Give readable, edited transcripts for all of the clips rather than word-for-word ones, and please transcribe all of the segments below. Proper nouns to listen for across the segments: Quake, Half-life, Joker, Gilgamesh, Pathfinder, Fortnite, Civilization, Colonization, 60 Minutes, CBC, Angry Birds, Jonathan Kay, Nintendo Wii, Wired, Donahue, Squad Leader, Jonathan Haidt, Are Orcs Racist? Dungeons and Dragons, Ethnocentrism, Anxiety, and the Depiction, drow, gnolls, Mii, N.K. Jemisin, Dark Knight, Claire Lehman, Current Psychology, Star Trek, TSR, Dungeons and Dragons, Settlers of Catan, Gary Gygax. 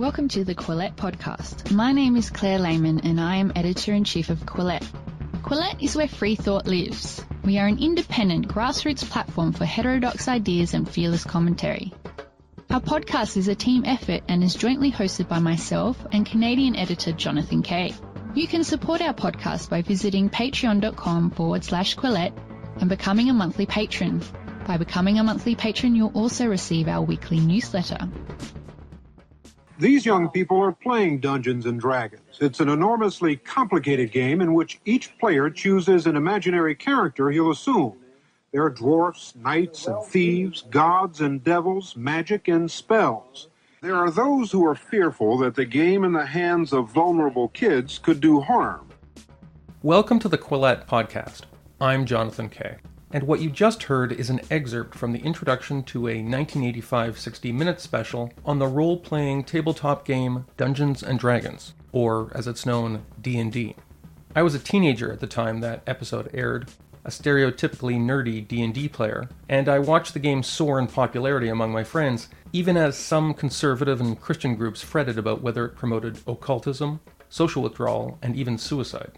Welcome to the Quillette podcast. My name is Claire Lehman and I am editor-in-chief of Quillette. Quillette is where free thought lives. We are an independent grassroots platform for heterodox ideas and fearless commentary. Our podcast is a team effort and is jointly hosted by myself and Canadian editor Jonathan Kay. You can support our podcast by visiting patreon.com/Quillette and becoming a monthly patron. By becoming a monthly patron, you'll also receive our weekly newsletter. These young people are playing Dungeons and Dragons. It's an enormously complicated game in which each player chooses an imaginary character he'll assume. There are dwarfs, knights, and thieves, gods and devils, magic and spells. There are those who are fearful that the game in the hands of vulnerable kids could do harm. Welcome to the Quillette Podcast. I'm Jonathan Kay, and what you just heard is an excerpt from the introduction to a 1985 60 Minutes special on the role-playing tabletop game Dungeons and Dragons, or as it's known, D&D. I was a teenager at the time that episode aired, a stereotypically nerdy D&D player, and I watched the game soar in popularity among my friends, even as some conservative and Christian groups fretted about whether it promoted occultism, social withdrawal, and even suicide.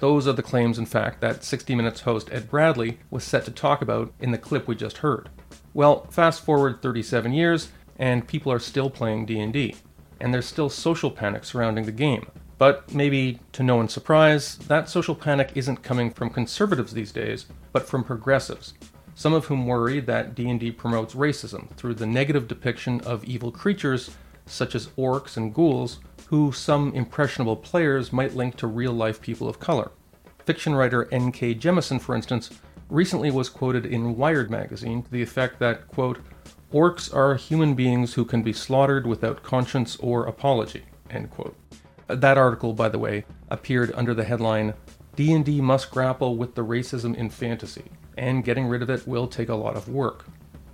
Those are the claims, in fact, that 60 Minutes host Ed Bradley was set to talk about in the clip we just heard. Well, fast forward 37 years, and people are still playing D&D, and there's still social panic surrounding the game. But maybe, to no one's surprise, that social panic isn't coming from conservatives these days, but from progressives, some of whom worry that D&D promotes racism through the negative depiction of evil creatures, such as orcs and ghouls, who some impressionable players might link to real-life people of color. Fiction writer N.K. Jemisin, for instance, recently was quoted in Wired magazine to the effect that, quote, "Orcs are human beings who can be slaughtered without conscience or apology," end quote. That article, by the way, appeared under the headline, "D&D must grapple with the racism in fantasy, and getting rid of it will take a lot of work."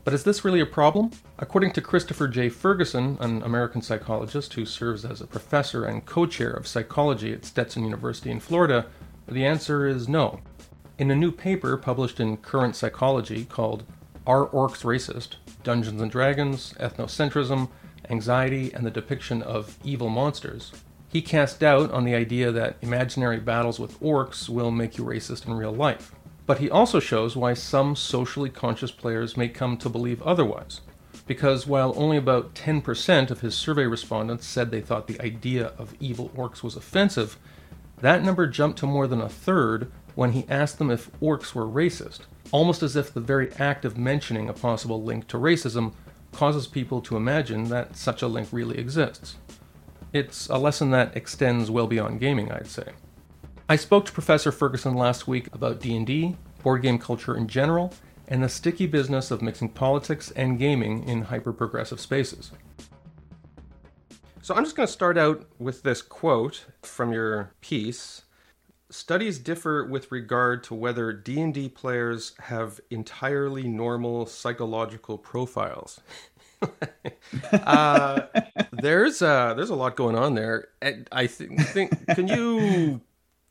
But is this really a problem? According to Christopher J. Ferguson, an American psychologist who serves as a professor and co-chair of psychology at Stetson University in Florida, the answer is no. In a new paper published in Current Psychology called Are Orcs Racist? Dungeons and Dragons, Ethnocentrism, Anxiety, and the Depiction of Evil Monsters, he cast doubt on the idea that imaginary battles with orcs will make you racist in real life. But he also shows why some socially conscious players may come to believe otherwise, because while only about 10% of his survey respondents said they thought the idea of evil orcs was offensive, that number jumped to more than a third when he asked them if orcs were racist, almost as if the very act of mentioning a possible link to racism causes people to imagine that such a link really exists. It's a lesson that extends well beyond gaming, I'd say. I spoke to Professor Ferguson last week about D&D, board game culture in general, and the sticky business of mixing politics and gaming in hyper-progressive spaces. So I'm just going to start out with this quote from your piece. "Studies differ with regard to whether D&D players have entirely normal psychological profiles." There's a lot going on there. And I think can you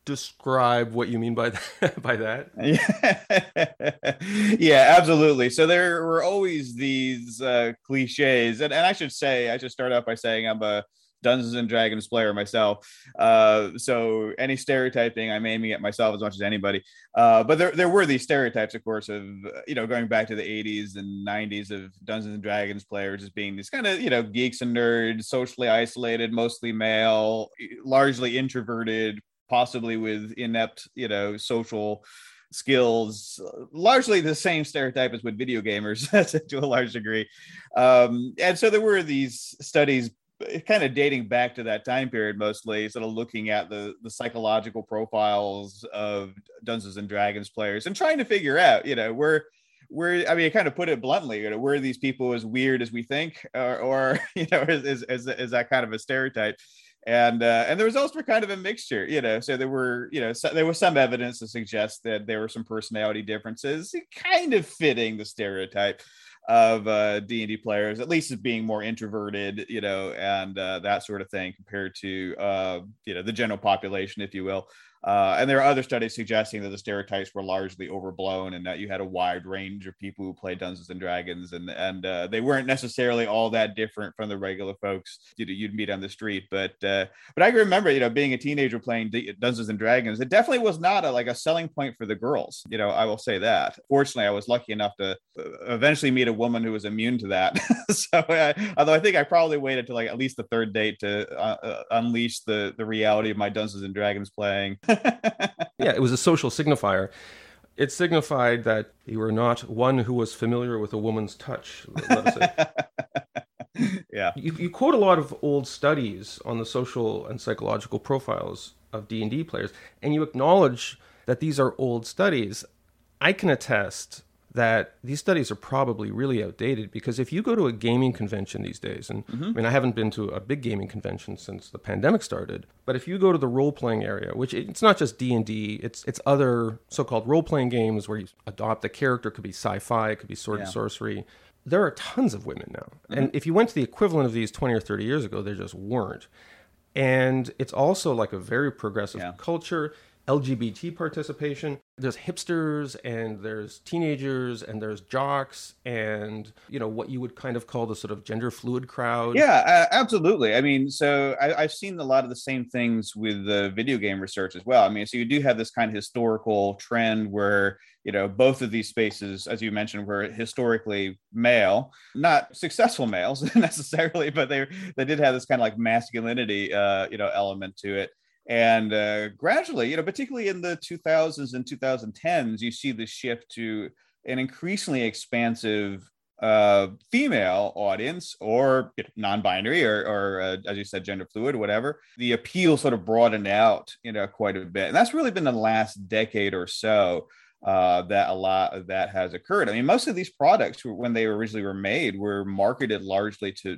describe what you mean by that? Yeah, absolutely. So there were always these cliches, and I should start out by saying I'm a Dungeons and Dragons player myself, so any stereotyping I'm aiming at myself as much as anybody. But there were these stereotypes, of course, of going back to the 80s and 90s of Dungeons and Dragons players as being these kind of geeks and nerds, socially isolated, mostly male, largely introverted, possibly with inept, social skills, largely the same stereotype as with video gamers to a large degree. And so there were these studies kind of dating back to that time period, mostly sort of looking at the psychological profiles of Dungeons and Dragons players and trying to figure out, kind of put it bluntly, were these people as weird as we think, or is that kind of a stereotype? And the results were kind of a mixture, so there were, there was some evidence to suggest that there were some personality differences kind of fitting the stereotype of D&D players, at least as being more introverted, and that sort of thing compared to, the general population, if you will. And there are other studies suggesting that the stereotypes were largely overblown and that you had a wide range of people who played Dungeons and Dragons, and they weren't necessarily all that different from the regular folks you'd meet on the street. But I can remember, being a teenager playing Dungeons and Dragons, it definitely was not a selling point for the girls. I will say that. Fortunately, I was lucky enough to eventually meet a woman who was immune to that. Although I think I probably waited till at least the third date to unleash the reality of my Dungeons and Dragons playing. Yeah, it was a social signifier. It signified that you were not one who was familiar with a woman's touch, let us say. Yeah. You quote a lot of old studies on the social and psychological profiles of D&D players, and you acknowledge that these are old studies. I can attest that these studies are probably really outdated, because if you go to a gaming convention these days, and I mean, I haven't been to a big gaming convention since the pandemic started, but if you go to the role-playing area, which it's not just D&D, it's other so-called role-playing games where you adopt a character, it could be sci-fi, it could be sword and sorcery. There are tons of women now. Mm-hmm. And if you went to the equivalent of these 20 or 30 years ago, there just weren't. And it's also a very progressive culture. LGBT participation. There's hipsters and there's teenagers and there's jocks and, what you would kind of call the sort of gender fluid crowd. Yeah, absolutely. I mean, so I've seen a lot of the same things with the video game research as well. I mean, so you do have this kind of historical trend where, both of these spaces, as you mentioned, were historically male, not successful males necessarily, but they did have this kind of masculinity, element to it. And gradually, particularly in the 2000s and 2010s, you see the shift to an increasingly expansive female audience, or non-binary, or as you said, gender fluid, whatever. The appeal sort of broadened out, quite a bit. And that's really been the last decade or so that a lot of that has occurred. I mean, most of these products, when they originally were made, were marketed largely to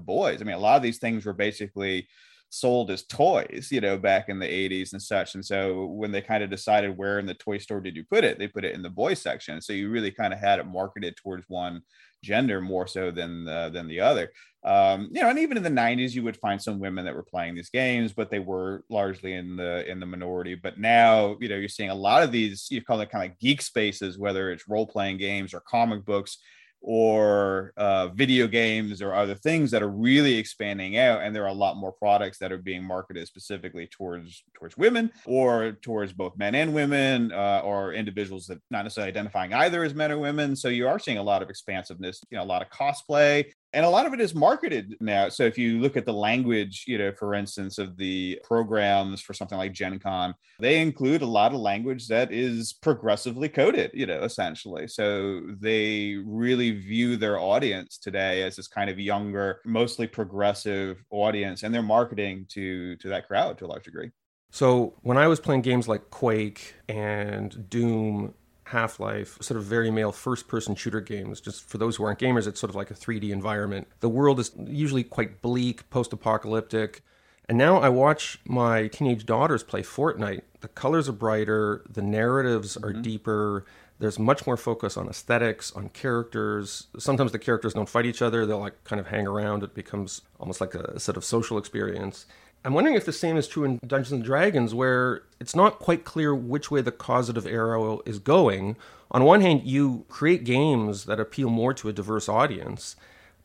boys. I mean, a lot of these things were basically sold as toys, back in the 80s and such. And so when they kind of decided where in the toy store did you put it, they put it in the boy section. So you really kind of had it marketed towards one gender more so than the other. And even in the 90s, you would find some women that were playing these games, but they were largely in the minority. But now, you're seeing a lot of these, you call it kind of geek spaces, whether it's role-playing games or comic books, or video games or other things that are really expanding out, and there are a lot more products that are being marketed specifically towards women, or towards both men and women, or individuals that not necessarily identifying either as men or women. So you are seeing a lot of expansiveness, a lot of cosplay, and a lot of it is marketed now. So if you look at the language, for instance, of the programs for something like Gen Con, they include a lot of language that is progressively coded, essentially. So they really view their audience today as this kind of younger, mostly progressive audience, and they're marketing to that crowd to a large degree. So when I was playing games like Quake and Doom, Half-Life, sort of very male first-person shooter games. Just for those who aren't gamers, it's sort of like a 3D environment. The world is usually quite bleak, post-apocalyptic. And now I watch my teenage daughters play Fortnite. The colors are brighter, the narratives are deeper. There's much more focus on aesthetics, on characters. Sometimes the characters don't fight each other. They'll kind of hang around. It becomes almost like a sort of social experience. I'm wondering if the same is true in Dungeons and Dragons, where it's not quite clear which way the causative arrow is going. On one hand, you create games that appeal more to a diverse audience,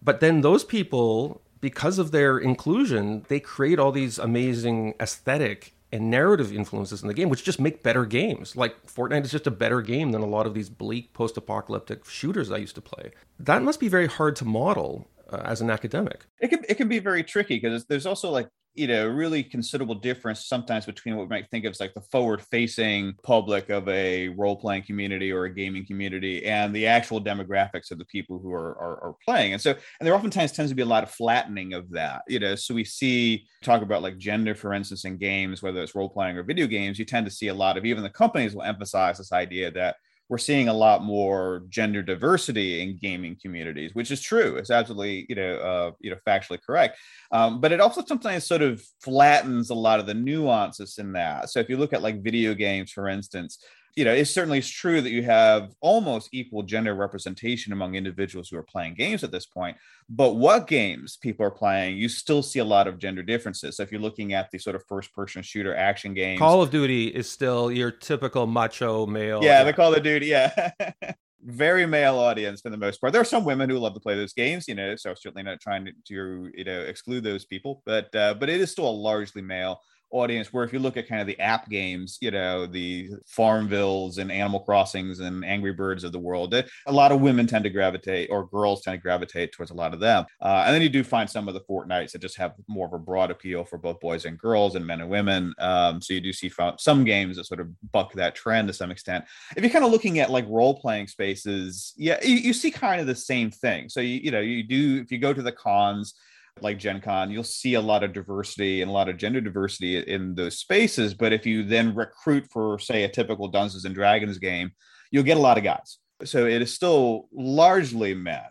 but then those people, because of their inclusion, they create all these amazing aesthetic and narrative influences in the game, which just make better games. Like Fortnite is just a better game than a lot of these bleak post-apocalyptic shooters I used to play. That must be very hard to model as an academic. It can be very tricky, because there's also really considerable difference sometimes between what we might think of as the forward-facing public of a role-playing community or a gaming community and the actual demographics of the people who are playing. And there oftentimes tends to be a lot of flattening of that, so we talk about gender, for instance, in games, whether it's role-playing or video games, you tend to see a lot of, even the companies will emphasize this idea that we're seeing a lot more gender diversity in gaming communities, which is true. It's absolutely, factually correct. But it also sometimes sort of flattens a lot of the nuances in that. So if you look at video games, for instance, you know, it certainly is true that you have almost equal gender representation among individuals who are playing games at this point. But what games people are playing, you still see a lot of gender differences. So if you're looking at the sort of first-person shooter action games, Call of Duty is still your typical macho male. Yeah, the Call of Duty, yeah. Very male audience for the most part. There are some women who love to play those games, you know, so certainly not trying to you know, exclude those people. But it is still a largely male audience, where if you look at kind of the app games, you know, the Farmvilles and Animal Crossings and Angry Birds of the world, a lot of women tend to gravitate, or girls tend to gravitate towards a lot of them. And then you do find some of the Fortnites that just have more of a broad appeal for both boys and girls and men and women. So you do see some games that sort of buck that trend to some extent. If you're kind of looking at like role-playing spaces, yeah, you see kind of the same thing. So, you do, if you go to the cons, like Gen Con, you'll see a lot of diversity and a lot of gender diversity in those spaces. But if you then recruit for, say, a typical Dungeons and Dragons game, you'll get a lot of guys. So it is still largely men.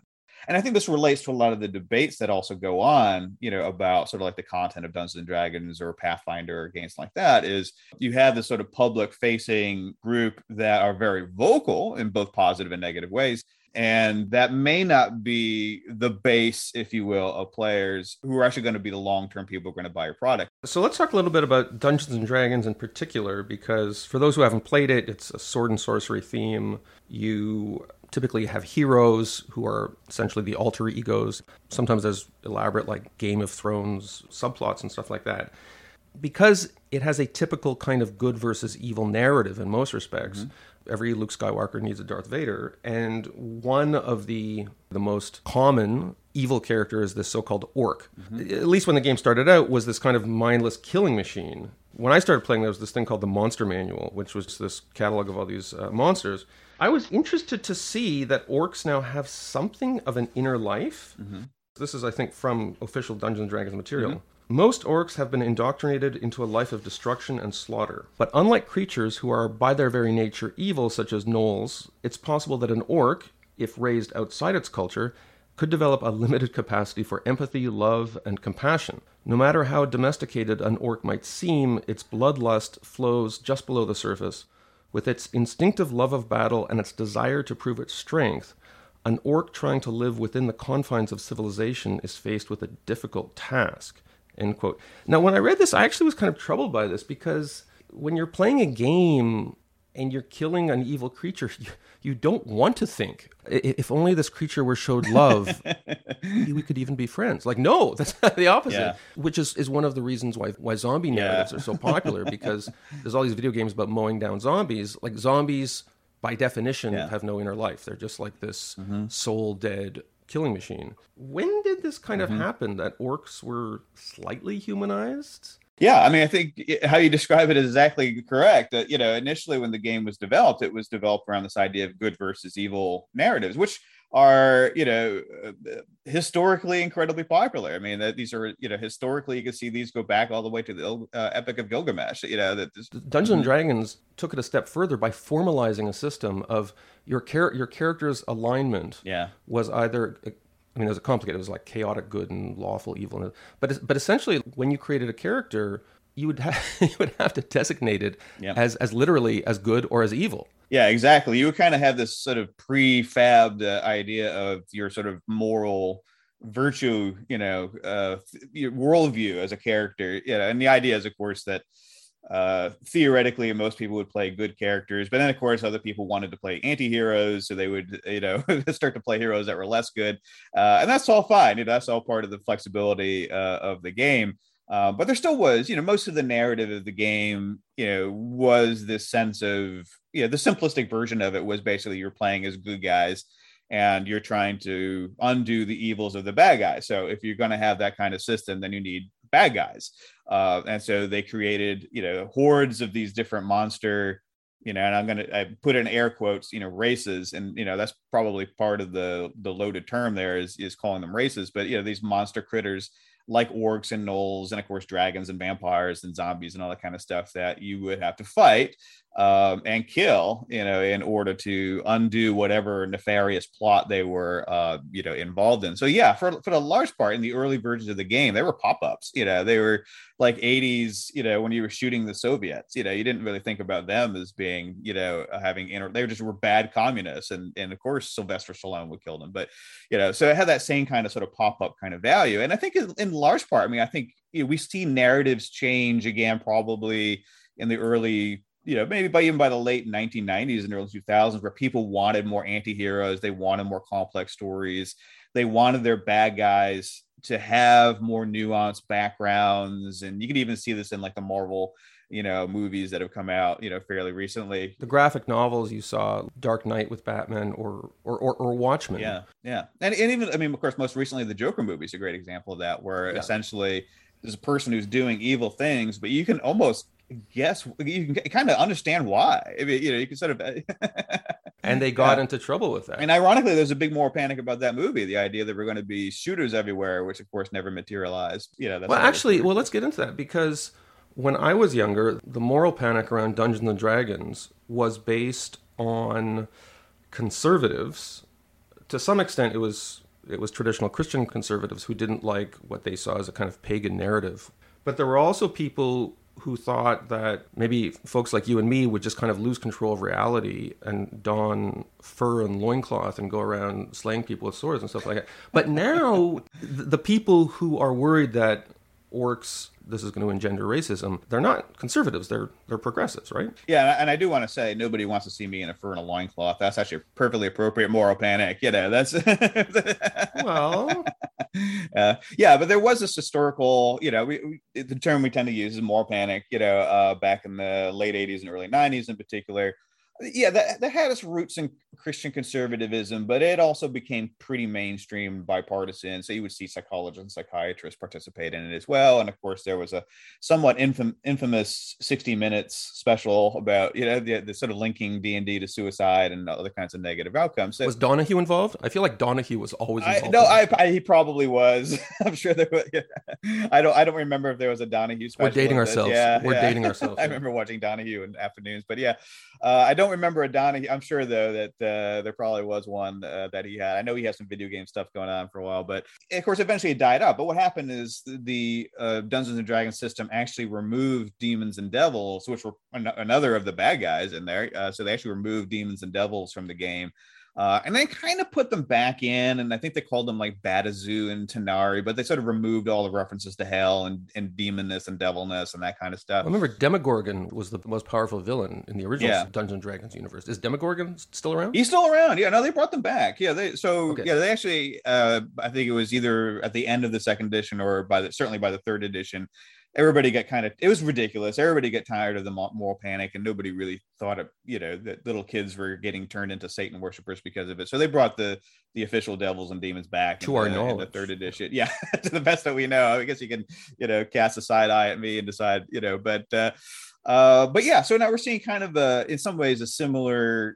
And I think this relates to a lot of the debates that also go on, you know, about sort of like the content of Dungeons and Dragons or Pathfinder or games like that, is you have this sort of public facing group that are very vocal in both positive and negative ways. And that may not be the base, if you will, of players who are actually going to be the long-term people who are going to buy your product. So let's talk a little bit about Dungeons & Dragons in particular, because for those who haven't played it, it's a sword and sorcery theme. You typically have heroes who are essentially the alter egos, sometimes as elaborate like Game of Thrones subplots and stuff like that. Because it has a typical kind of good versus evil narrative in most respects, every Luke Skywalker needs a Darth Vader. And one of the most common evil character is this so-called orc. At least when the game started out, was this kind of mindless killing machine. When I started playing, there was this thing called the Monster Manual, which was this catalog of all these monsters. I was interested to see that orcs now have something of an inner life. This is, I think, from official Dungeons & Dragons material. Most orcs have been indoctrinated into a life of destruction and slaughter. But unlike creatures who are by their very nature evil, such as gnolls, it's possible that an orc, if raised outside its culture, could develop a limited capacity for empathy, love, and compassion. No matter how domesticated an orc might seem, its bloodlust flows just below the surface. With its instinctive love of battle and its desire to prove its strength, an orc trying to live within the confines of civilization is faced with a difficult task. End quote. Now, when I read this, I actually was kind of troubled by this, because when you're playing a game and you're killing an evil creature, you don't want to think, if only this creature were showed love, we could even be friends. Like, no, that's the opposite, which is one of the reasons why zombie narratives are so popular, because there's all these video games about mowing down zombies. Like, zombies, by definition, have no inner life. They're just like this soul-dead killing machine. When did this kind of happen, that orcs were slightly humanized? Yeah, I mean, I think how you describe it is exactly correct. You know, initially when the game was developed, it was developed around this idea of good versus evil narratives, which are, you know, historically incredibly popular. I mean, these are, you know, historically, you can see these go back all the way to the Epic of Gilgamesh. You know, that Dungeons & Dragons took it a step further by formalizing a system of your character's alignment was either, I mean, it was complicated. It was like chaotic good and lawful evil. But essentially, when you created a character, you would have to designate it as literally as good or as evil. Yeah, exactly. You would kind of have this sort of prefabbed idea of your sort of moral virtue, you know, your worldview as a character. You know, and the idea is, of course, that theoretically most people would play good characters, but then of course other people wanted to play anti-heroes, so they would, you know, start to play heroes that were less good, and that's all fine. You know, that's all part of the flexibility of the game, but there still was, you know, most of the narrative of the game, you know, was this sense of, you know, the simplistic version of it was basically you're playing as good guys and you're trying to undo the evils of the bad guys. So if you're going to have that kind of system, then you need bad guys. And so they created, you know, hordes of these different monster, you know, and I put in air quotes, you know, races. And, you know, that's probably part of the loaded term there is calling them races. But, you know, these monster critters like orcs and gnolls and of course dragons and vampires and zombies and all that kind of stuff that you would have to fight and kill, you know, in order to undo whatever nefarious plot they were, you know, involved in. So yeah, for the large part in the early versions of the game, they were pop-ups, you know, they were like 80s, you know, when you were shooting the Soviets, you know, you didn't really think about them as being, you know, having, they were just were bad communists. And of course, Sylvester Stallone would kill them, but, you know, so it had that same kind of sort of pop-up kind of value. And I think in large part, I mean, I think you know, we see narratives change again, probably in the early, you know, maybe by even by the late 1990s and early 2000s, where people wanted more anti-heroes, they wanted more complex stories, they wanted their bad guys to have more nuanced backgrounds. And you can even see this in like the Marvel, you know, movies that have come out, you know, fairly recently. The graphic novels you saw, Dark Knight with Batman or Watchmen. Yeah, yeah. And even, I mean, of course, most recently, the Joker movie is a great example of that, where essentially there's a person who's doing evil things, but you can almost guess, you can kind of understand why. I mean, you know, you can sort of... And they got into trouble with that. And ironically, there's a big moral panic about that movie, the idea that we're going to be shooters everywhere, which of course never materialized. You know, that's well, let's get into that, because when I was younger, the moral panic around Dungeons and Dragons was based on conservatives. To some extent, it was traditional Christian conservatives who didn't like what they saw as a kind of pagan narrative. But there were also people who thought that maybe folks like you and me would just kind of lose control of reality and don fur and loincloth and go around slaying people with swords and stuff like that. But now the people who are worried that orcs, this is going to engender racism, they're not conservatives, they're progressives, right? Yeah, and I do want to say, nobody wants to see me in a fur and a loincloth. That's actually a perfectly appropriate moral panic, you know, that's... Well... yeah, but there was this historical, you know, the term we tend to use is moral panic, you know, back in the late 80s and early 90s in particular. Yeah, that had its roots in Christian conservatism, but it also became pretty mainstream, bipartisan. So you would see psychologists and psychiatrists participate in it as well. And of course, there was a somewhat infamous 60 Minutes special about, you know, the sort of linking D&D to suicide and other kinds of negative outcomes. So, was Donahue involved? I feel like Donahue was always involved. He probably was. I'm sure there was. Yeah. I don't remember if there was a Donahue special. We're dating ourselves. Yeah, we're dating ourselves. I remember watching Donahue in afternoons, but yeah, I don't remember a Donahue. I'm sure though that there probably was one that he had. I know he had some video game stuff going on for a while, but of course eventually it died out. But what happened is the Dungeons and Dragons system actually removed demons and devils, which were another of the bad guys in there. So they actually removed demons and devils from the game. And they kind of put them back in, and I think they called them like Batazu and Tanari, but they sort of removed all the references to hell and demonness and devilness and that kind of stuff. I remember Demogorgon was the most powerful villain in the original Dungeons and Dragons universe. Is Demogorgon still around? He's still around. Yeah, no, they brought them back. Yeah, they actually, I think it was either at the end of the second edition or certainly by the third edition, everybody got it was ridiculous. Everybody got tired of the moral panic, and nobody really thought of, you know, that little kids were getting turned into Satan worshipers because of it. So they brought the official devils and demons back to our knowledge in the third edition. Yeah, to the best that we know. I guess you can, you know, cast a side eye at me and decide, you know, but yeah, so now we're seeing kind of in some ways a similar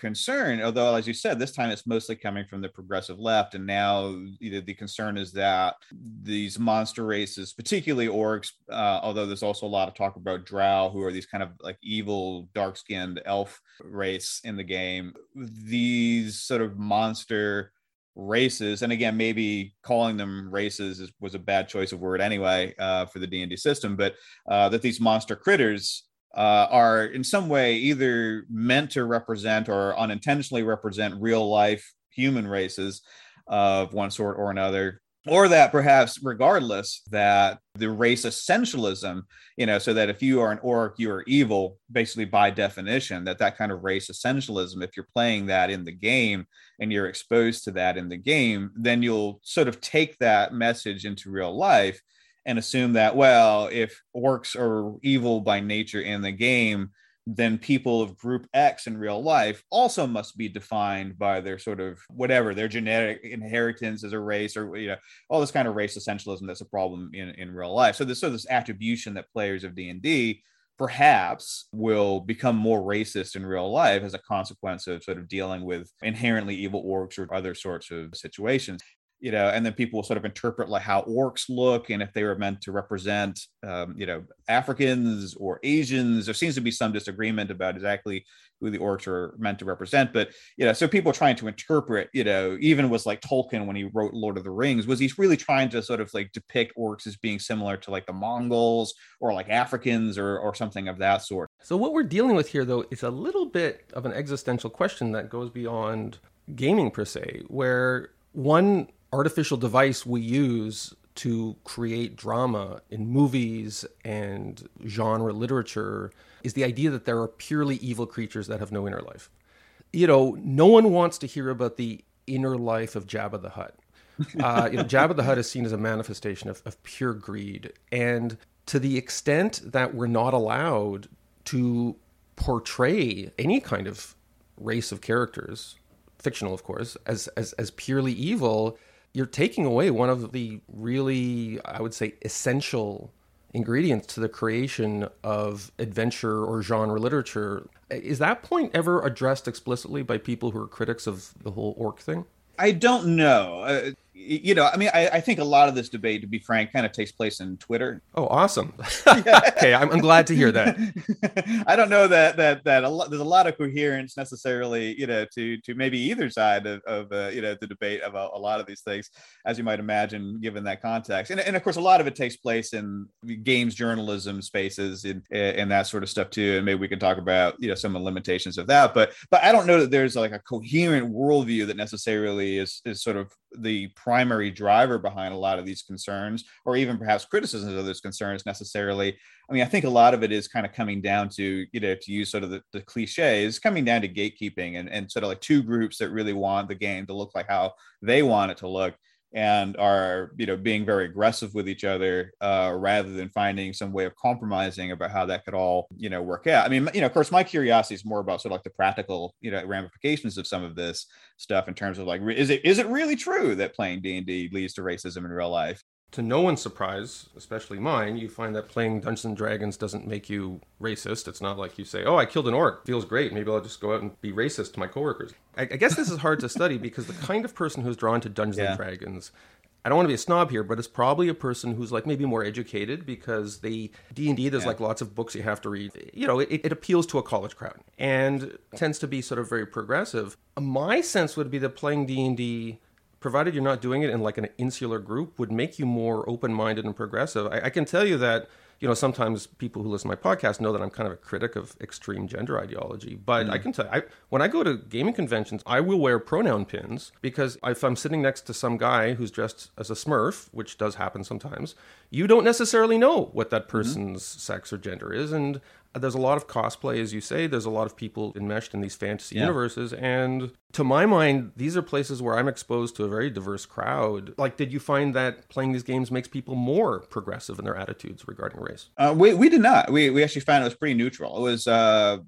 concern, although as you said, this time it's mostly coming from the progressive left. And now the concern is that these monster races, particularly orcs, although there's also a lot of talk about drow, who are these kind of like evil dark-skinned elf race in the game, these sort of monster races, and again maybe calling them races was a bad choice of word anyway for the D&D system, but that these monster critters are in some way either meant to represent or unintentionally represent real life human races of one sort or another, or that perhaps regardless that the race essentialism, you know, so that if you are an orc, you are evil, basically by definition, that kind of race essentialism, if you're playing that in the game and you're exposed to that in the game, then you'll sort of take that message into real life and assume that, well, if orcs are evil by nature in the game, then people of group X in real life also must be defined by their sort of whatever, their genetic inheritance as a race, or, you know, all this kind of race essentialism that's a problem in real life. So there's sort of this attribution that players of D&D perhaps will become more racist in real life as a consequence of sort of dealing with inherently evil orcs or other sorts of situations. you know, and then people will sort of interpret like how orcs look and if they were meant to represent, you know, Africans or Asians. There seems to be some disagreement about exactly who the orcs are meant to represent. But, you know, so people trying to interpret, you know, even was like Tolkien when he wrote Lord of the Rings, was he really trying to sort of like depict orcs as being similar to like the Mongols or like Africans or something of that sort? So what we're dealing with here, though, is a little bit of an existential question that goes beyond gaming per se, where one artificial device we use to create drama in movies and genre literature is the idea that there are purely evil creatures that have no inner life. You know, no one wants to hear about the inner life of Jabba the Hutt. Jabba the Hutt is seen as a manifestation of pure greed. And to the extent that we're not allowed to portray any kind of race of characters, fictional, of course, as purely evil, you're taking away one of the really, I would say, essential ingredients to the creation of adventure or genre literature. Is that point ever addressed explicitly by people who are critics of the whole orc thing? I don't know. You know, I mean, I think a lot of this debate, to be frank, kind of takes place in Twitter. Oh, awesome. Okay, I'm glad to hear that. I don't know that there's a lot of coherence necessarily, you know, to maybe either side of you know, the debate about a lot of these things, as you might imagine, given that context. And of course, a lot of it takes place in games, journalism spaces and that sort of stuff, too. And maybe we can talk about, you know, some of the limitations of that. But I don't know that there's like a coherent worldview that necessarily is sort of the primary driver behind a lot of these concerns, or even perhaps criticisms of those concerns necessarily. I mean, I think a lot of it is kind of coming down to, you know, to use sort of the cliches, coming down to gatekeeping and sort of like two groups that really want the game to look like how they want it to look and are, you know, being very aggressive with each other rather than finding some way of compromising about how that could all, you know, work out. I mean, you know, of course, my curiosity is more about sort of like the practical, you know, ramifications of some of this stuff in terms of like, is it really true that playing D&D leads to racism in real life? To no one's surprise, especially mine, you find that playing Dungeons and Dragons doesn't make you racist. It's not like you say, oh, I killed an orc. Feels great. Maybe I'll just go out and be racist to my coworkers. I guess this is hard to study because the kind of person who's drawn to Dungeons and Dragons, I don't want to be a snob here, but it's probably a person who's like maybe more educated because they D&D, there's like lots of books you have to read. You know, it appeals to a college crowd and tends to be sort of very progressive. My sense would be that playing D&D, provided you're not doing it in like an insular group, would make you more open-minded and progressive. I can tell you that, you know, sometimes people who listen to my podcast know that I'm kind of a critic of extreme gender ideology. But I can tell you, when I go to gaming conventions, I will wear pronoun pins because if I'm sitting next to some guy who's dressed as a Smurf, which does happen sometimes, you don't necessarily know what that person's sex or gender is. And there's a lot of cosplay, as you say. There's a lot of people enmeshed in these fantasy universes. And to my mind, these are places where I'm exposed to a very diverse crowd. Like, did you find that playing these games makes people more progressive in their attitudes regarding race? We did not. We actually found it was pretty neutral. It was,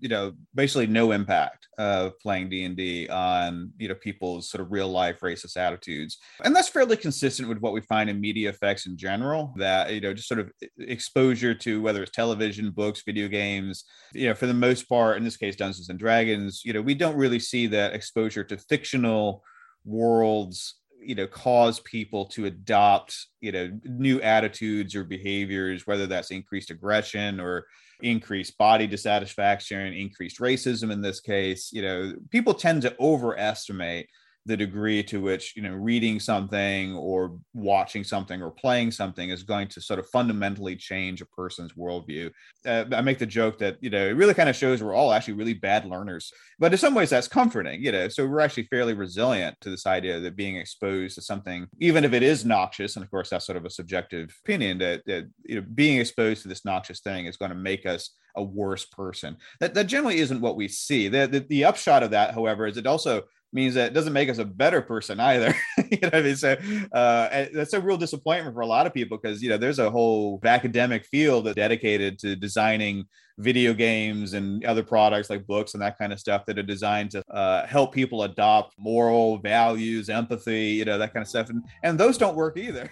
you know, basically no impact of playing D&D on, you know, people's sort of real life racist attitudes. And that's fairly consistent with what we find in media effects in general, that, you know, just sort of exposure to whether it's television, books, video games, you know, for the most part, in this case, Dungeons and Dragons, you know, we don't really see that exposure to fictional worlds, you know, cause people to adopt, you know, new attitudes or behaviors, whether that's increased aggression or increased body dissatisfaction, increased racism in this case. You know, people tend to overestimate the degree to which, you know, reading something or watching something or playing something is going to sort of fundamentally change a person's worldview. I make the joke that, you know, it really kind of shows we're all actually really bad learners, but in some ways that's comforting, you know, so we're actually fairly resilient to this idea that being exposed to something, even if it is noxious, and of course that's sort of a subjective opinion, that you know, being exposed to this noxious thing is going to make us a worse person. That generally isn't what we see. The upshot of that, however, is it also means that it doesn't make us a better person either. You know what I mean? So that's a real disappointment for a lot of people because, you know, there's a whole academic field that's dedicated to designing video games and other products like books and that kind of stuff that are designed to help people adopt moral values, empathy, you know, that kind of stuff. And those don't work either.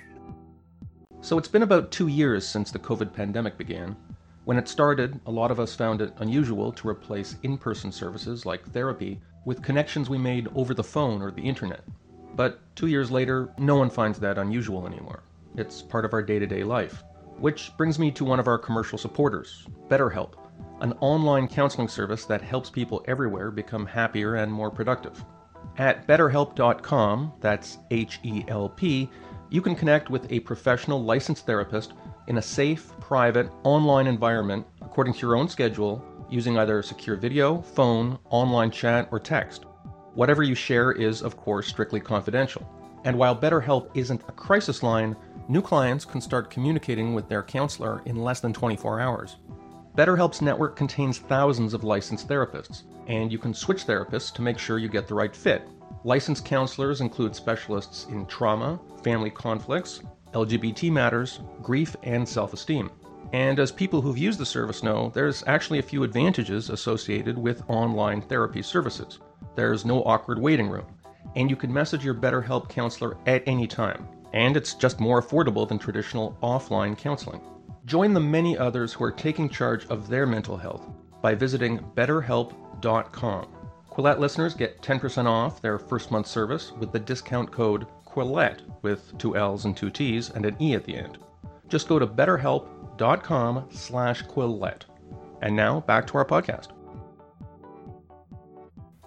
So it's been about 2 years since the COVID pandemic began. When it started, a lot of us found it unusual to replace in-person services like therapy with connections we made over the phone or the internet. But 2 years later, no one finds that unusual anymore. It's part of our day-to-day life. Which brings me to one of our commercial supporters, BetterHelp, an online counseling service that helps people everywhere become happier and more productive. At BetterHelp.com, that's H-E-L-P, you can connect with a professional licensed therapist in a safe, private, online environment according to your own schedule, using either secure video, phone, online chat, or text. Whatever you share is, of course, strictly confidential. And while BetterHelp isn't a crisis line, new clients can start communicating with their counselor in less than 24 hours. BetterHelp's network contains thousands of licensed therapists, and you can switch therapists to make sure you get the right fit. Licensed counselors include specialists in trauma, family conflicts, LGBT matters, grief, and self-esteem. And as people who've used the service know, there's actually a few advantages associated with online therapy services. There's no awkward waiting room, and you can message your BetterHelp counselor at any time. And it's just more affordable than traditional offline counseling. Join the many others who are taking charge of their mental health by visiting BetterHelp.com. Quillette listeners get 10% off their first month service with the discount code Quillette with two L's and two T's and an E at the end. Just go to BetterHelp.com/Quillette. And now back to our podcast.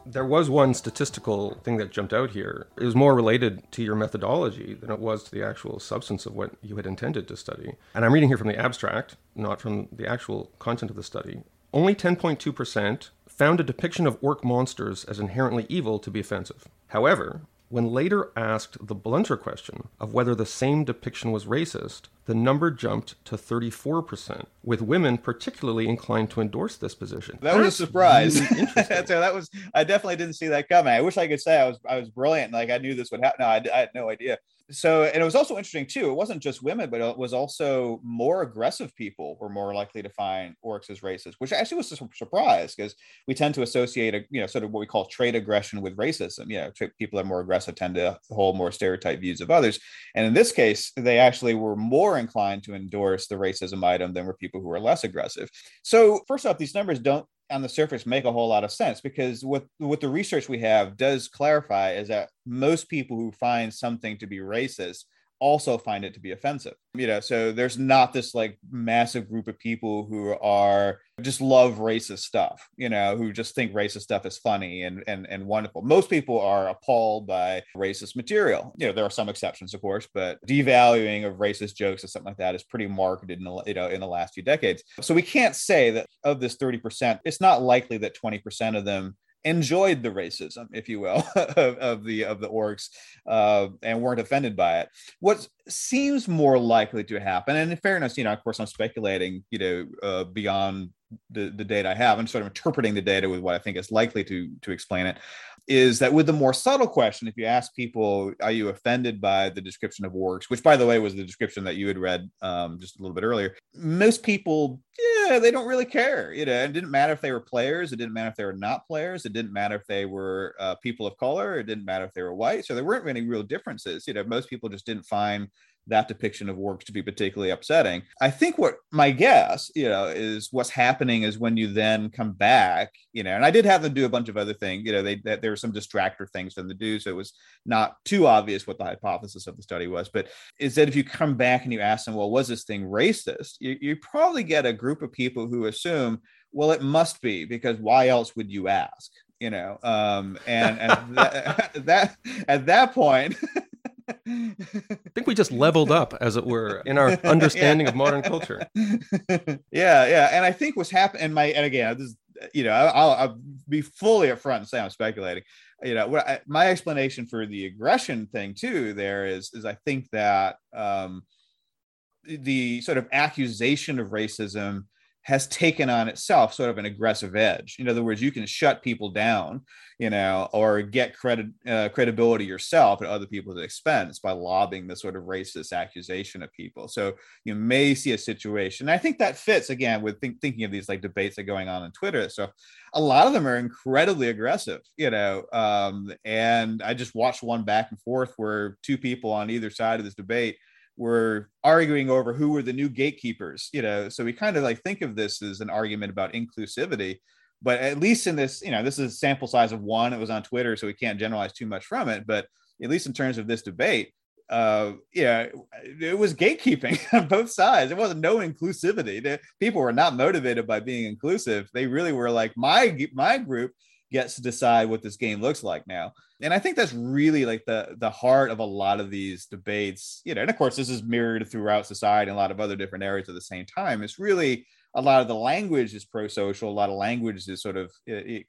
There was one statistical thing that jumped out here. It was more related to your methodology than it was to the actual substance of what you had intended to study. And I'm reading here from the abstract, not from the actual content of the study. Only 10.2% found a depiction of orc monsters as inherently evil to be offensive. However, when later asked the blunter question of whether the same depiction was racist, the number jumped to 34%, with women particularly inclined to endorse this position. That was a surprise. Really interesting. So that was, I definitely didn't see that coming. I wish I could say I was brilliant. Like I knew this would happen. No, I had no idea. So, and it was also interesting too. It wasn't just women, but it was also more aggressive people were more likely to find orcs as racist, which actually was a surprise because we tend to associate, sort of what we call trait aggression with racism. People that are more aggressive tend to hold more stereotyped views of others. And in this case, they actually were more inclined to endorse the racism item than were people who were less aggressive. So first off, these numbers don't on the surface make a whole lot of sense, because what the research we have does clarify is that most people who find something to be racist also find it to be offensive. So there's not this like massive group of people who are just love racist stuff, who just think racist stuff is funny and wonderful. Most people are appalled by racist material. There are some exceptions, of course, but devaluing of racist jokes or something like that is pretty marketed in the last few decades. So we can't say that of this 30%, it's not likely that 20% of them enjoyed the racism, if you will, of the orcs and weren't offended by it. What seems more likely to happen, and in fairness, of course, I'm speculating, beyond the data I have and sort of interpreting the data with what I think is likely to explain it, is that with the more subtle question, if you ask people, are you offended by the description of orcs, which by the way was the description that you had read just a little bit earlier, most people, they don't really care. It didn't matter if they were players, it didn't matter if they were not players, it didn't matter if they were people of color, it didn't matter if they were white. So there weren't any real differences. Most people just didn't find that depiction of orcs to be particularly upsetting. I think what my guess, is what's happening is when you then come back, and I did have them do a bunch of other things, there were some distractor things for them to do. So it was not too obvious what the hypothesis of the study was, but is that if you come back and you ask them, well, was this thing racist? You probably get a group of people who assume, well, it must be, because why else would you ask? And at that point, I think we just leveled up, as it were, in our understanding of modern culture. Yeah. And I think what's happened, I'll be fully upfront and say I'm speculating. My explanation for the aggression thing too, there is I think that the sort of accusation of racism has taken on itself sort of an aggressive edge. In other words, you can shut people down, or get credibility yourself at other people's expense by lobbing this sort of racist accusation at people. So you may see a situation. And I think that fits again with thinking of these like debates that are going on Twitter. So a lot of them are incredibly aggressive, and I just watched one back and forth where two people on either side of this debate were arguing over who were the new gatekeepers, so we kind of like think of this as an argument about inclusivity, but at least in this, this is a sample size of one. It was on Twitter, so we can't generalize too much from it, but at least in terms of this debate, yeah, it was gatekeeping on both sides. It wasn't no inclusivity. People were not motivated by being inclusive. They really were like, my group gets to decide what this game looks like now. And I think that's really like the heart of a lot of these debates, you know, and of course this is mirrored throughout society and a lot of other different areas at the same time. It's really, a lot of the language is pro-social, a lot of language is sort of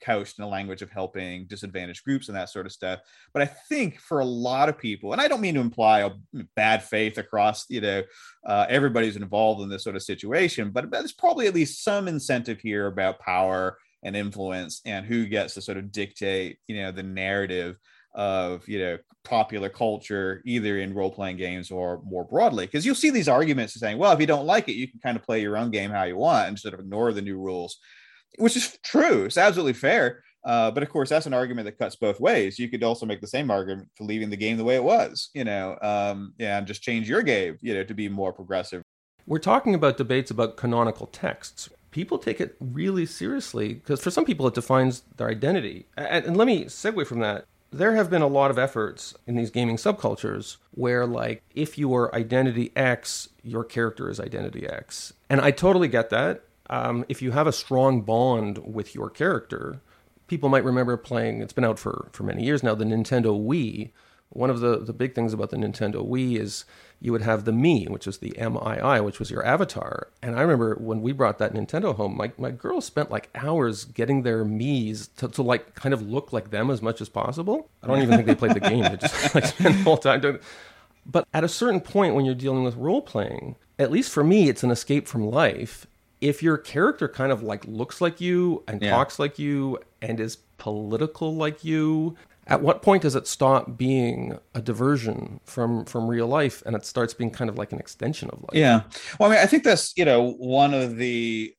couched in the language of helping disadvantaged groups and that sort of stuff. But I think for a lot of people, and I don't mean to imply a bad faith across, you know, everybody's involved in this sort of situation, but there's probably at least some incentive here about power and influence and who gets to sort of dictate, you know, the narrative of, you know, popular culture, either in role-playing games or more broadly, because you'll see these arguments saying, well, if you don't like it, you can kind of play your own game how you want and sort of ignore the new rules, which is true. It's absolutely fair. But of course, that's an argument that cuts both ways. You could also make the same argument for leaving the game the way it was, you know, and just change your game, you know, to be more progressive. We're talking about debates about canonical texts. People take it really seriously because for some people, it defines their identity. And let me segue from that. There have been a lot of efforts in these gaming subcultures where, like, if you are identity X, your character is identity X. And I totally get that. If you have a strong bond with your character, people might remember playing, it's been out for many years now, the Nintendo Wii. One of the big things about the Nintendo Wii is you would have the Mii, which is the M-I-I, which was your avatar. And I remember when we brought that Nintendo home, my girls spent like hours getting their Miis to like kind of look like them as much as possible. I don't even think they played the game. They just like spent the whole time doing it. But at a certain point when you're dealing with role-playing, at least for me, it's an escape from life. If your character kind of like looks like you and talks like you and is political like you, at what point does it stop being a diversion from real life and it starts being kind of like an extension of life? Yeah. Well, I mean, I think that's, you know, one of the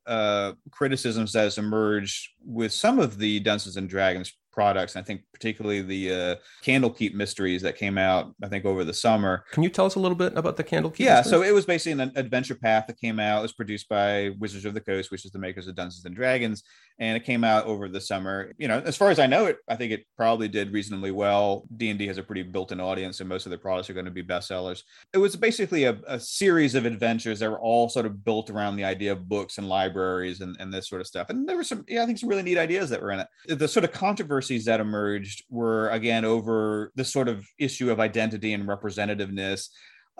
criticisms that has emerged with some of the Dungeons and Dragons products. And I think particularly the Candlekeep mysteries that came out, I think, over the summer. Can you tell us a little bit about the Candlekeep? Yeah. Mysteries? So it was basically an adventure path that came out. It was produced by Wizards of the Coast, which is the makers of Dungeons and Dragons. And it came out over the summer. You know, as far as I know, I think it probably did reasonably well. D&D has a pretty built-in audience and most of their products are going to be bestsellers. It was basically a series of adventures that were all sort of built around the idea of books and libraries and this sort of stuff. And there were some, I think some really neat ideas that were in it. The sort of controversies that emerged were, again, over this sort of issue of identity and representativeness.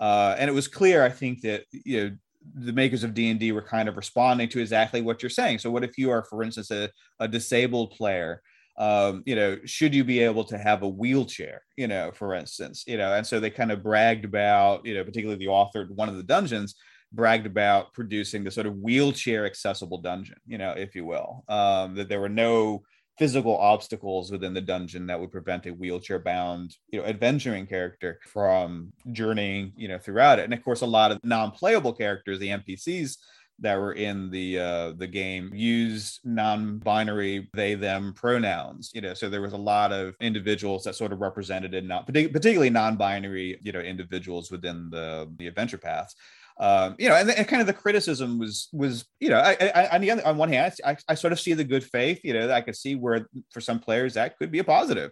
And it was clear, I think, that, you know, the makers of D&D were kind of responding to exactly what you're saying. So what if you are, for instance, a disabled player? You know, should you be able to have a wheelchair, you know, for instance, you know? And so they kind of bragged about, you know, particularly the author, one of the dungeons, bragged about producing the sort of wheelchair accessible dungeon, you know, if you will, that there were no physical obstacles within the dungeon that would prevent a wheelchair-bound, you know, adventuring character from journeying, you know, throughout it. And of course, a lot of non-playable characters, the NPCs that were in the game, used non-binary they/them pronouns. You know, so there was a lot of individuals that sort of represented particularly non-binary, you know, individuals within the adventure paths. You know, and kind of the criticism was, you know, on one hand, I sort of see the good faith, you know, that I could see where for some players that could be a positive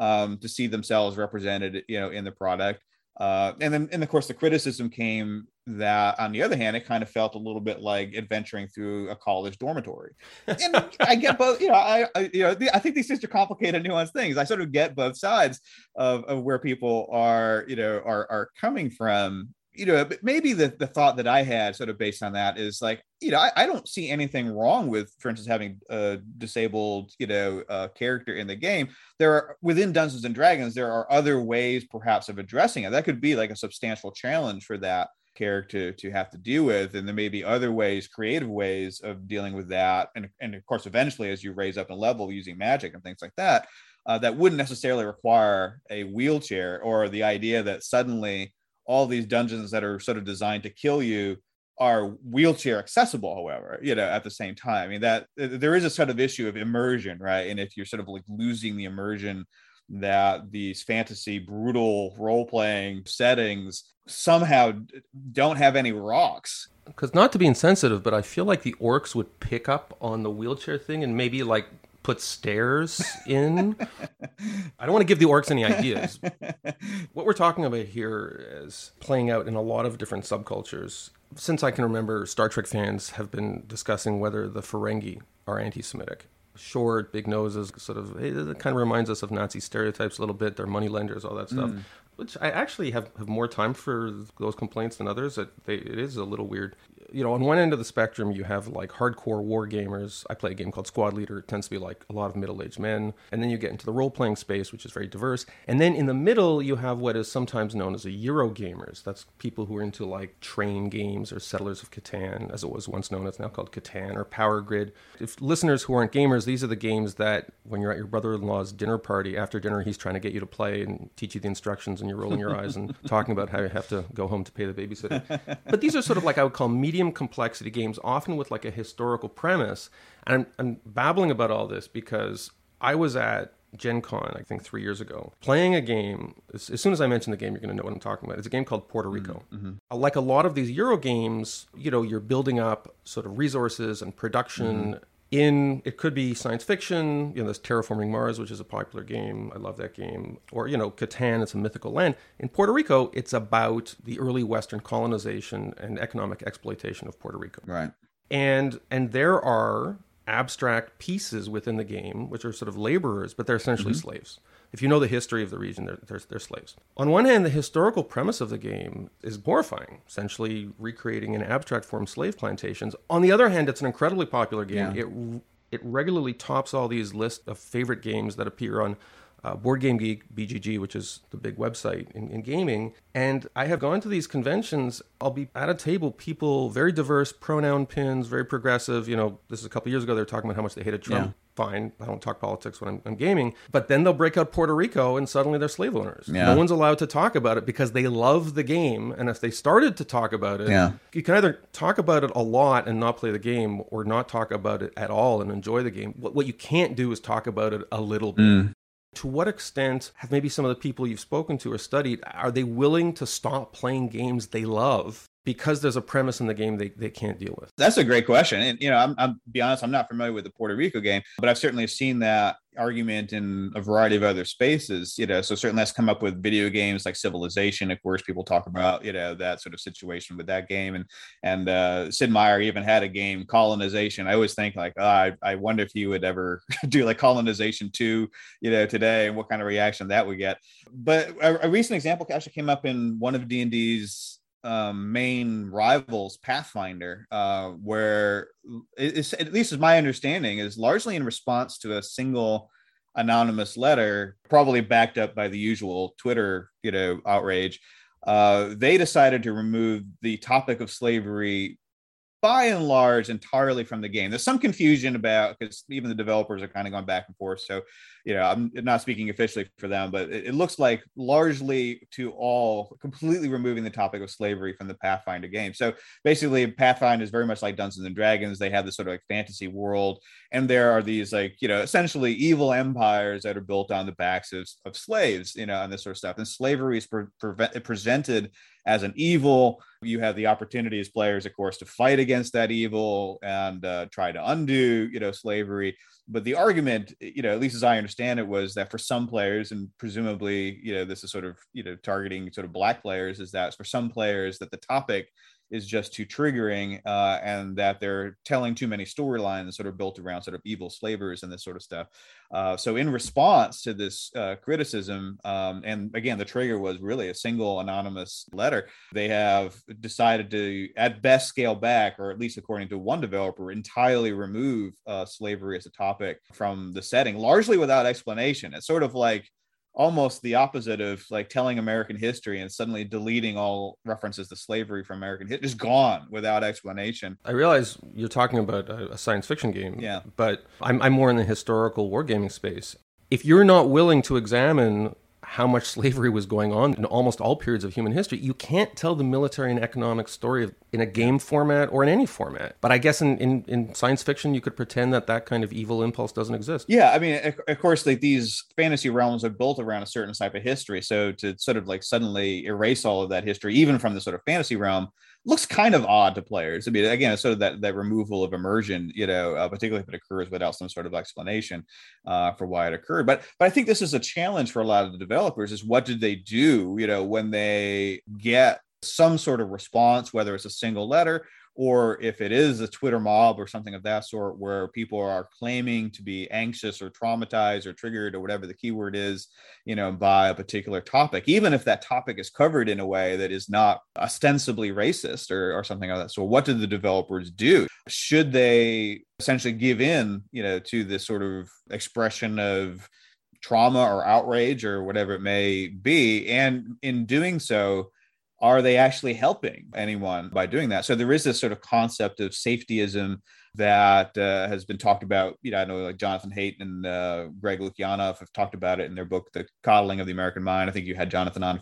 to see themselves represented, you know, in the product. And then, of course, the criticism came that, on the other hand, it kind of felt a little bit like adventuring through a college dormitory. And I get both, you know, I think these things are complicated, nuanced things. I sort of get both sides of where people are, you know, are coming from. You know, but maybe the thought that I had sort of based on that is like, you know, I don't see anything wrong with, for instance, having a disabled, you know, character in the game. There are, within Dungeons and Dragons, there are other ways perhaps of addressing it. That could be like a substantial challenge for that character to have to deal with. And there may be other ways, creative ways of dealing with that. And of course, eventually, as you raise up in level using magic and things like that, that wouldn't necessarily require a wheelchair or the idea that suddenly all these dungeons that are sort of designed to kill you are wheelchair accessible, however, you know, at the same time. I mean, that there is a sort of issue of immersion, right? And if you're sort of like losing the immersion that these fantasy, brutal role-playing settings somehow don't have any rocks. Because not to be insensitive, but I feel like the orcs would pick up on the wheelchair thing and maybe like put stairs in. I don't want to give the orcs any ideas. What we're talking about here is playing out in a lot of different subcultures. Since I can remember, Star Trek fans have been discussing whether the Ferengi are anti-Semitic. Short, big noses, sort of, it kind of reminds us of Nazi stereotypes a little bit. They're moneylenders, all that stuff. Which I actually have more time for those complaints than others. It is a little weird. You know, on one end of the spectrum, you have like hardcore war gamers. I play a game called Squad Leader. It tends to be like a lot of middle-aged men. And then you get into the role-playing space, which is very diverse. And then in the middle, you have what is sometimes known as a Euro gamers. That's people who are into like train games or Settlers of Catan, as it was once known. It's now called Catan or Power Grid. If listeners who aren't gamers, these are the games that when you're at your brother-in-law's dinner party, after dinner, he's trying to get you to play and teach you the instructions, and you're rolling your eyes and talking about how you have to go home to pay the babysitter. But these are sort of like I would call medium complexity games, often with like a historical premise. And I'm babbling about all this because I was at Gen Con, I think 3 years ago, playing a game. As soon as I mention the game, you're going to know what I'm talking about. It's a game called Puerto Rico. Like a lot of these Euro games, you know, you're building up sort of resources and production. It could be science fiction, you know, there's Terraforming Mars, which is a popular game. I love that game. Or, you know, Catan, it's a mythical land. In Puerto Rico, it's about the early Western colonization and economic exploitation of Puerto Rico. Right. And there are abstract pieces within the game, which are sort of laborers, but they're essentially slaves. If you know the history of the region, they're slaves. On one hand, the historical premise of the game is horrifying, essentially recreating in abstract form slave plantations. On the other hand, it's an incredibly popular game. It regularly tops all these lists of favorite games that appear on Board Game Geek, BGG, which is the big website in gaming. And I have gone to these conventions. I'll be at a table, people, very diverse, pronoun pins, very progressive. You know, this is a couple of years ago, they were talking about how much they hated Trump. Fine, I don't talk politics when I'm gaming. But then they'll break out Puerto Rico and suddenly they're slave owners. No one's allowed to talk about it because they love the game. And if they started to talk about it, you can either talk about it a lot and not play the game or not talk about it at all and enjoy the game. What you can't do is talk about it a little bit. To what extent have maybe some of the people you've spoken to or studied, are they willing to stop playing games they love because there's a premise in the game they can't deal with? That's a great question. And, you know, I'm be honest, I'm not familiar with the Puerto Rico game, but I've certainly seen that argument in a variety of other spaces, you know, so certainly that's come up with video games like Civilization. Of course, people talk about, you know, that sort of situation with that game. And Sid Meier even had a game, Colonization. I always think like, I wonder if he would ever do like Colonization 2, you know, today and what kind of reaction that would get. But a recent example actually came up in one of D&D's main rivals, Pathfinder, where it's, at least as my understanding, is largely in response to a single anonymous letter, probably backed up by the usual Twitter, you know, outrage. They decided to remove the topic of slavery by and large entirely from the game. There's some confusion about, because even the developers are kind of going back and forth. So, you know, I'm not speaking officially for them, but it looks like largely to all completely removing the topic of slavery from the Pathfinder game. So basically Pathfinder is very much like Dungeons and Dragons. They have this sort of like fantasy world. And there are these like, you know, essentially evil empires that are built on the backs of slaves, you know, and this sort of stuff. And slavery is presented as an evil. You have the opportunity as players, of course, to fight against that evil and try to undo, you know, slavery. But the argument, you know, at least as I understand it, was that for some players, and presumably, you know, this is sort of, you know, targeting sort of Black players, is that for some players that the topic is just too triggering and that they're telling too many storylines sort of built around sort of evil slavers and this sort of stuff. So in response to this criticism, and again, the trigger was really a single anonymous letter, they have decided to at best scale back, or at least according to one developer, entirely remove slavery as a topic from the setting, largely without explanation. It's sort of like almost the opposite of like telling American history and suddenly deleting all references to slavery from American history. Just gone without explanation. I realize you're talking about a science fiction game, but I'm more in the historical wargaming space. If you're not willing to examine how much slavery was going on in almost all periods of human history, you can't tell the military and economic story in a game format or in any format. But I guess in science fiction, you could pretend that kind of evil impulse doesn't exist. Yeah, I mean, of course, like these fantasy realms are built around a certain type of history. So to sort of like suddenly erase all of that history, even from the sort of fantasy realm, looks kind of odd to players. I mean, again, it's sort of that removal of immersion, particularly if it occurs without some sort of explanation for why it occurred. But I think this is a challenge for a lot of the developers, is what did they do, when they get some sort of response, whether it's a single letter or if it is a Twitter mob or something of that sort, where people are claiming to be anxious or traumatized or triggered or whatever the keyword is, by a particular topic, even if that topic is covered in a way that is not ostensibly racist or something like that. So what did the developers do? Should they essentially give in, to this sort of expression of trauma or outrage or whatever it may be? And in doing so, are they actually helping anyone by doing that? So there is this sort of concept of safetyism that has been talked about. I know like Jonathan Haidt and Greg Lukianoff have talked about it in their book, The Coddling of the American Mind. I think you had Jonathan on.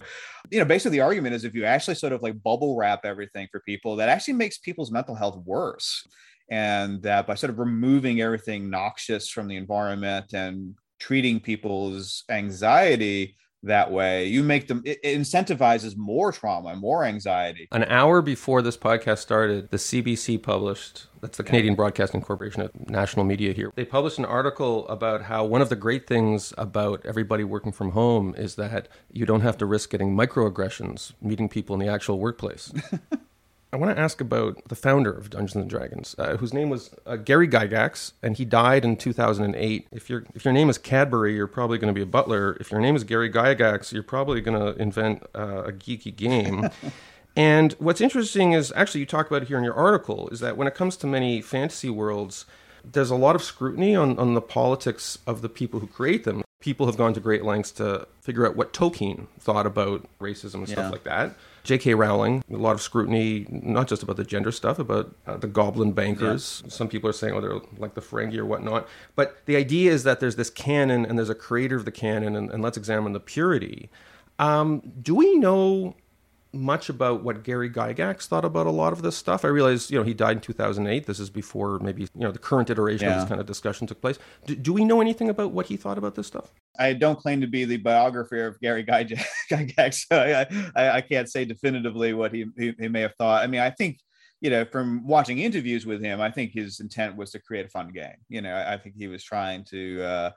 Basically the argument is if you actually sort of like bubble wrap everything for people, that actually makes people's mental health worse. And that by sort of removing everything noxious from the environment and treating people's anxiety that way, you make them, it incentivizes more trauma, more anxiety. An hour before this podcast started, the CBC published, that's the Canadian Broadcasting Corporation of national media here, they published an article about how one of the great things about everybody working from home is that you don't have to risk getting microaggressions, meeting people in the actual workplace. I want to ask about the founder of Dungeons and Dragons, whose name was Gary Gygax, and he died in 2008. If your name is Cadbury, you're probably going to be a butler. If your name is Gary Gygax, you're probably going to invent a geeky game. And what's interesting is, actually, you talk about it here in your article, is that when it comes to many fantasy worlds, there's a lot of scrutiny on the politics of the people who create them. People have gone to great lengths to figure out what Tolkien thought about racism and stuff like that. J.K. Rowling, a lot of scrutiny, not just about the gender stuff, about the goblin bankers. Yeah. Some people are saying, they're like the Ferengi or whatnot. But the idea is that there's this canon and there's a creator of the canon, and let's examine the purity. Do we know much about what Gary Gygax thought about a lot of this stuff? I realize, he died in 2008. This is before maybe, the current iteration of this kind of discussion took place. Do we know anything about what he thought about this stuff? I don't claim to be the biographer of Gary Gygax, so I can't say definitively what he may have thought. I mean, I think, from watching interviews with him, I think his intent was to create a fun game. I think he was trying to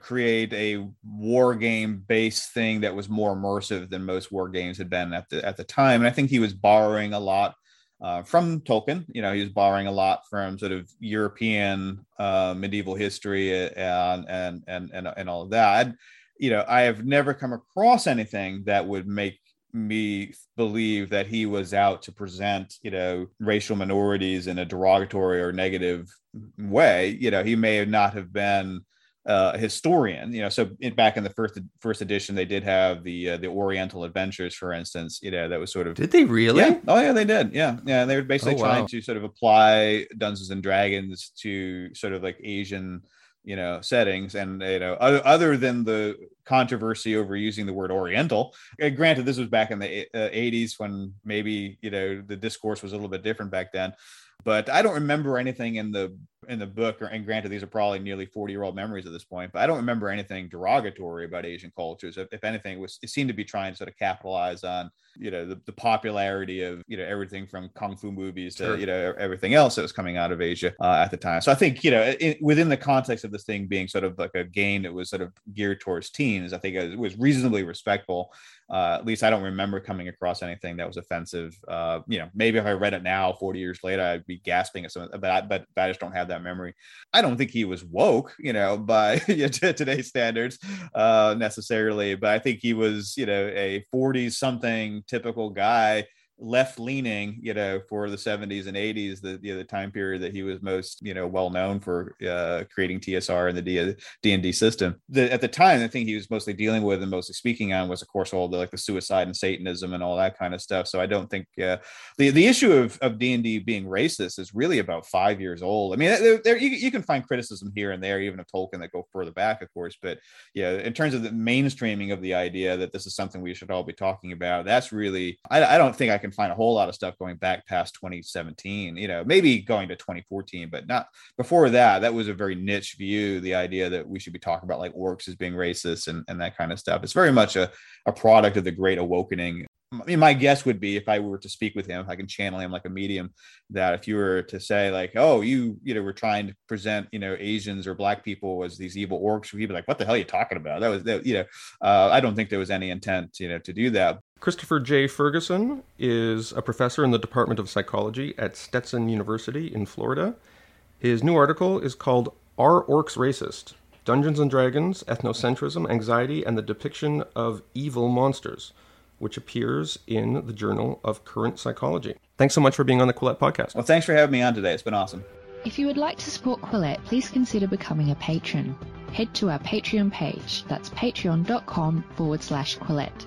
create a war game based thing that was more immersive than most war games had been at the time. And I think he was borrowing a lot from Tolkien. He was borrowing a lot from sort of European medieval history and all of that. I have never come across anything that would make me believe that he was out to present, racial minorities in a derogatory or negative way. He may not have been a historian. So back in the first edition, they did have the Oriental Adventures, for instance. That was sort of. Did they really? Yeah. Oh yeah, they did. Yeah, yeah. They were basically trying to sort of apply Dungeons and Dragons to sort of like Asian, settings, and other than the controversy over using the word Oriental. Granted, this was back in the 80s when maybe the discourse was a little bit different back then. But I don't remember anything in the book, and granted, these are probably nearly 40-year-old memories at this point. But I don't remember anything derogatory about Asian cultures. If anything, it seemed to be trying to sort of capitalize on the popularity of everything from kung fu movies to everything else that was coming out of Asia at the time. So I think within the context of this thing being sort of like a game that was sort of geared towards teens, I think it was reasonably respectful. At least I don't remember coming across anything that was offensive. Maybe if I read it now, 40 years later, I'd be gasping at something. But I just don't have that memory. I don't think he was woke, by today's standards necessarily. But I think he was, a 40-something typical guy, left-leaning, for the 70s and 80s, the time period that he was most, well-known for creating TSR and the D&D system. At the time, the thing he was mostly dealing with and mostly speaking on was, of course, all the suicide and Satanism and all that kind of stuff. So I don't think the issue of D&D being racist is really about 5 years old. I mean, you can find criticism here and there, even of Tolkien, that go further back, of course. But in terms of the mainstreaming of the idea that this is something we should all be talking about, that's really, I don't think I can find a whole lot of stuff going back past 2017, maybe going to 2014, but not before that. That was a very niche view, the idea that we should be talking about like orcs as being racist and that kind of stuff. It's very much a product of the Great Awakening I mean, my guess would be if I were to speak with him, if I can channel him like a medium, that if you were to say like, oh, you know, we're trying to present, you know, Asians or black people as these evil orcs, he'd be like, what the hell are you talking about? I don't think there was any intent, you know, to do that. Christopher J. Ferguson is a professor in the Department of Psychology at Stetson University in Florida. His new article is called Are Orcs Racist? Dungeons and Dragons, Ethnocentrism, Anxiety, and the Depiction of Evil Monsters, which appears in the Journal of Current Psychology. Thanks so much for being on the Quillette Podcast. Well, thanks for having me on today. It's been awesome. If you would like to support Quillette, please consider becoming a patron. Head to our Patreon page. That's patreon.com/Quillette.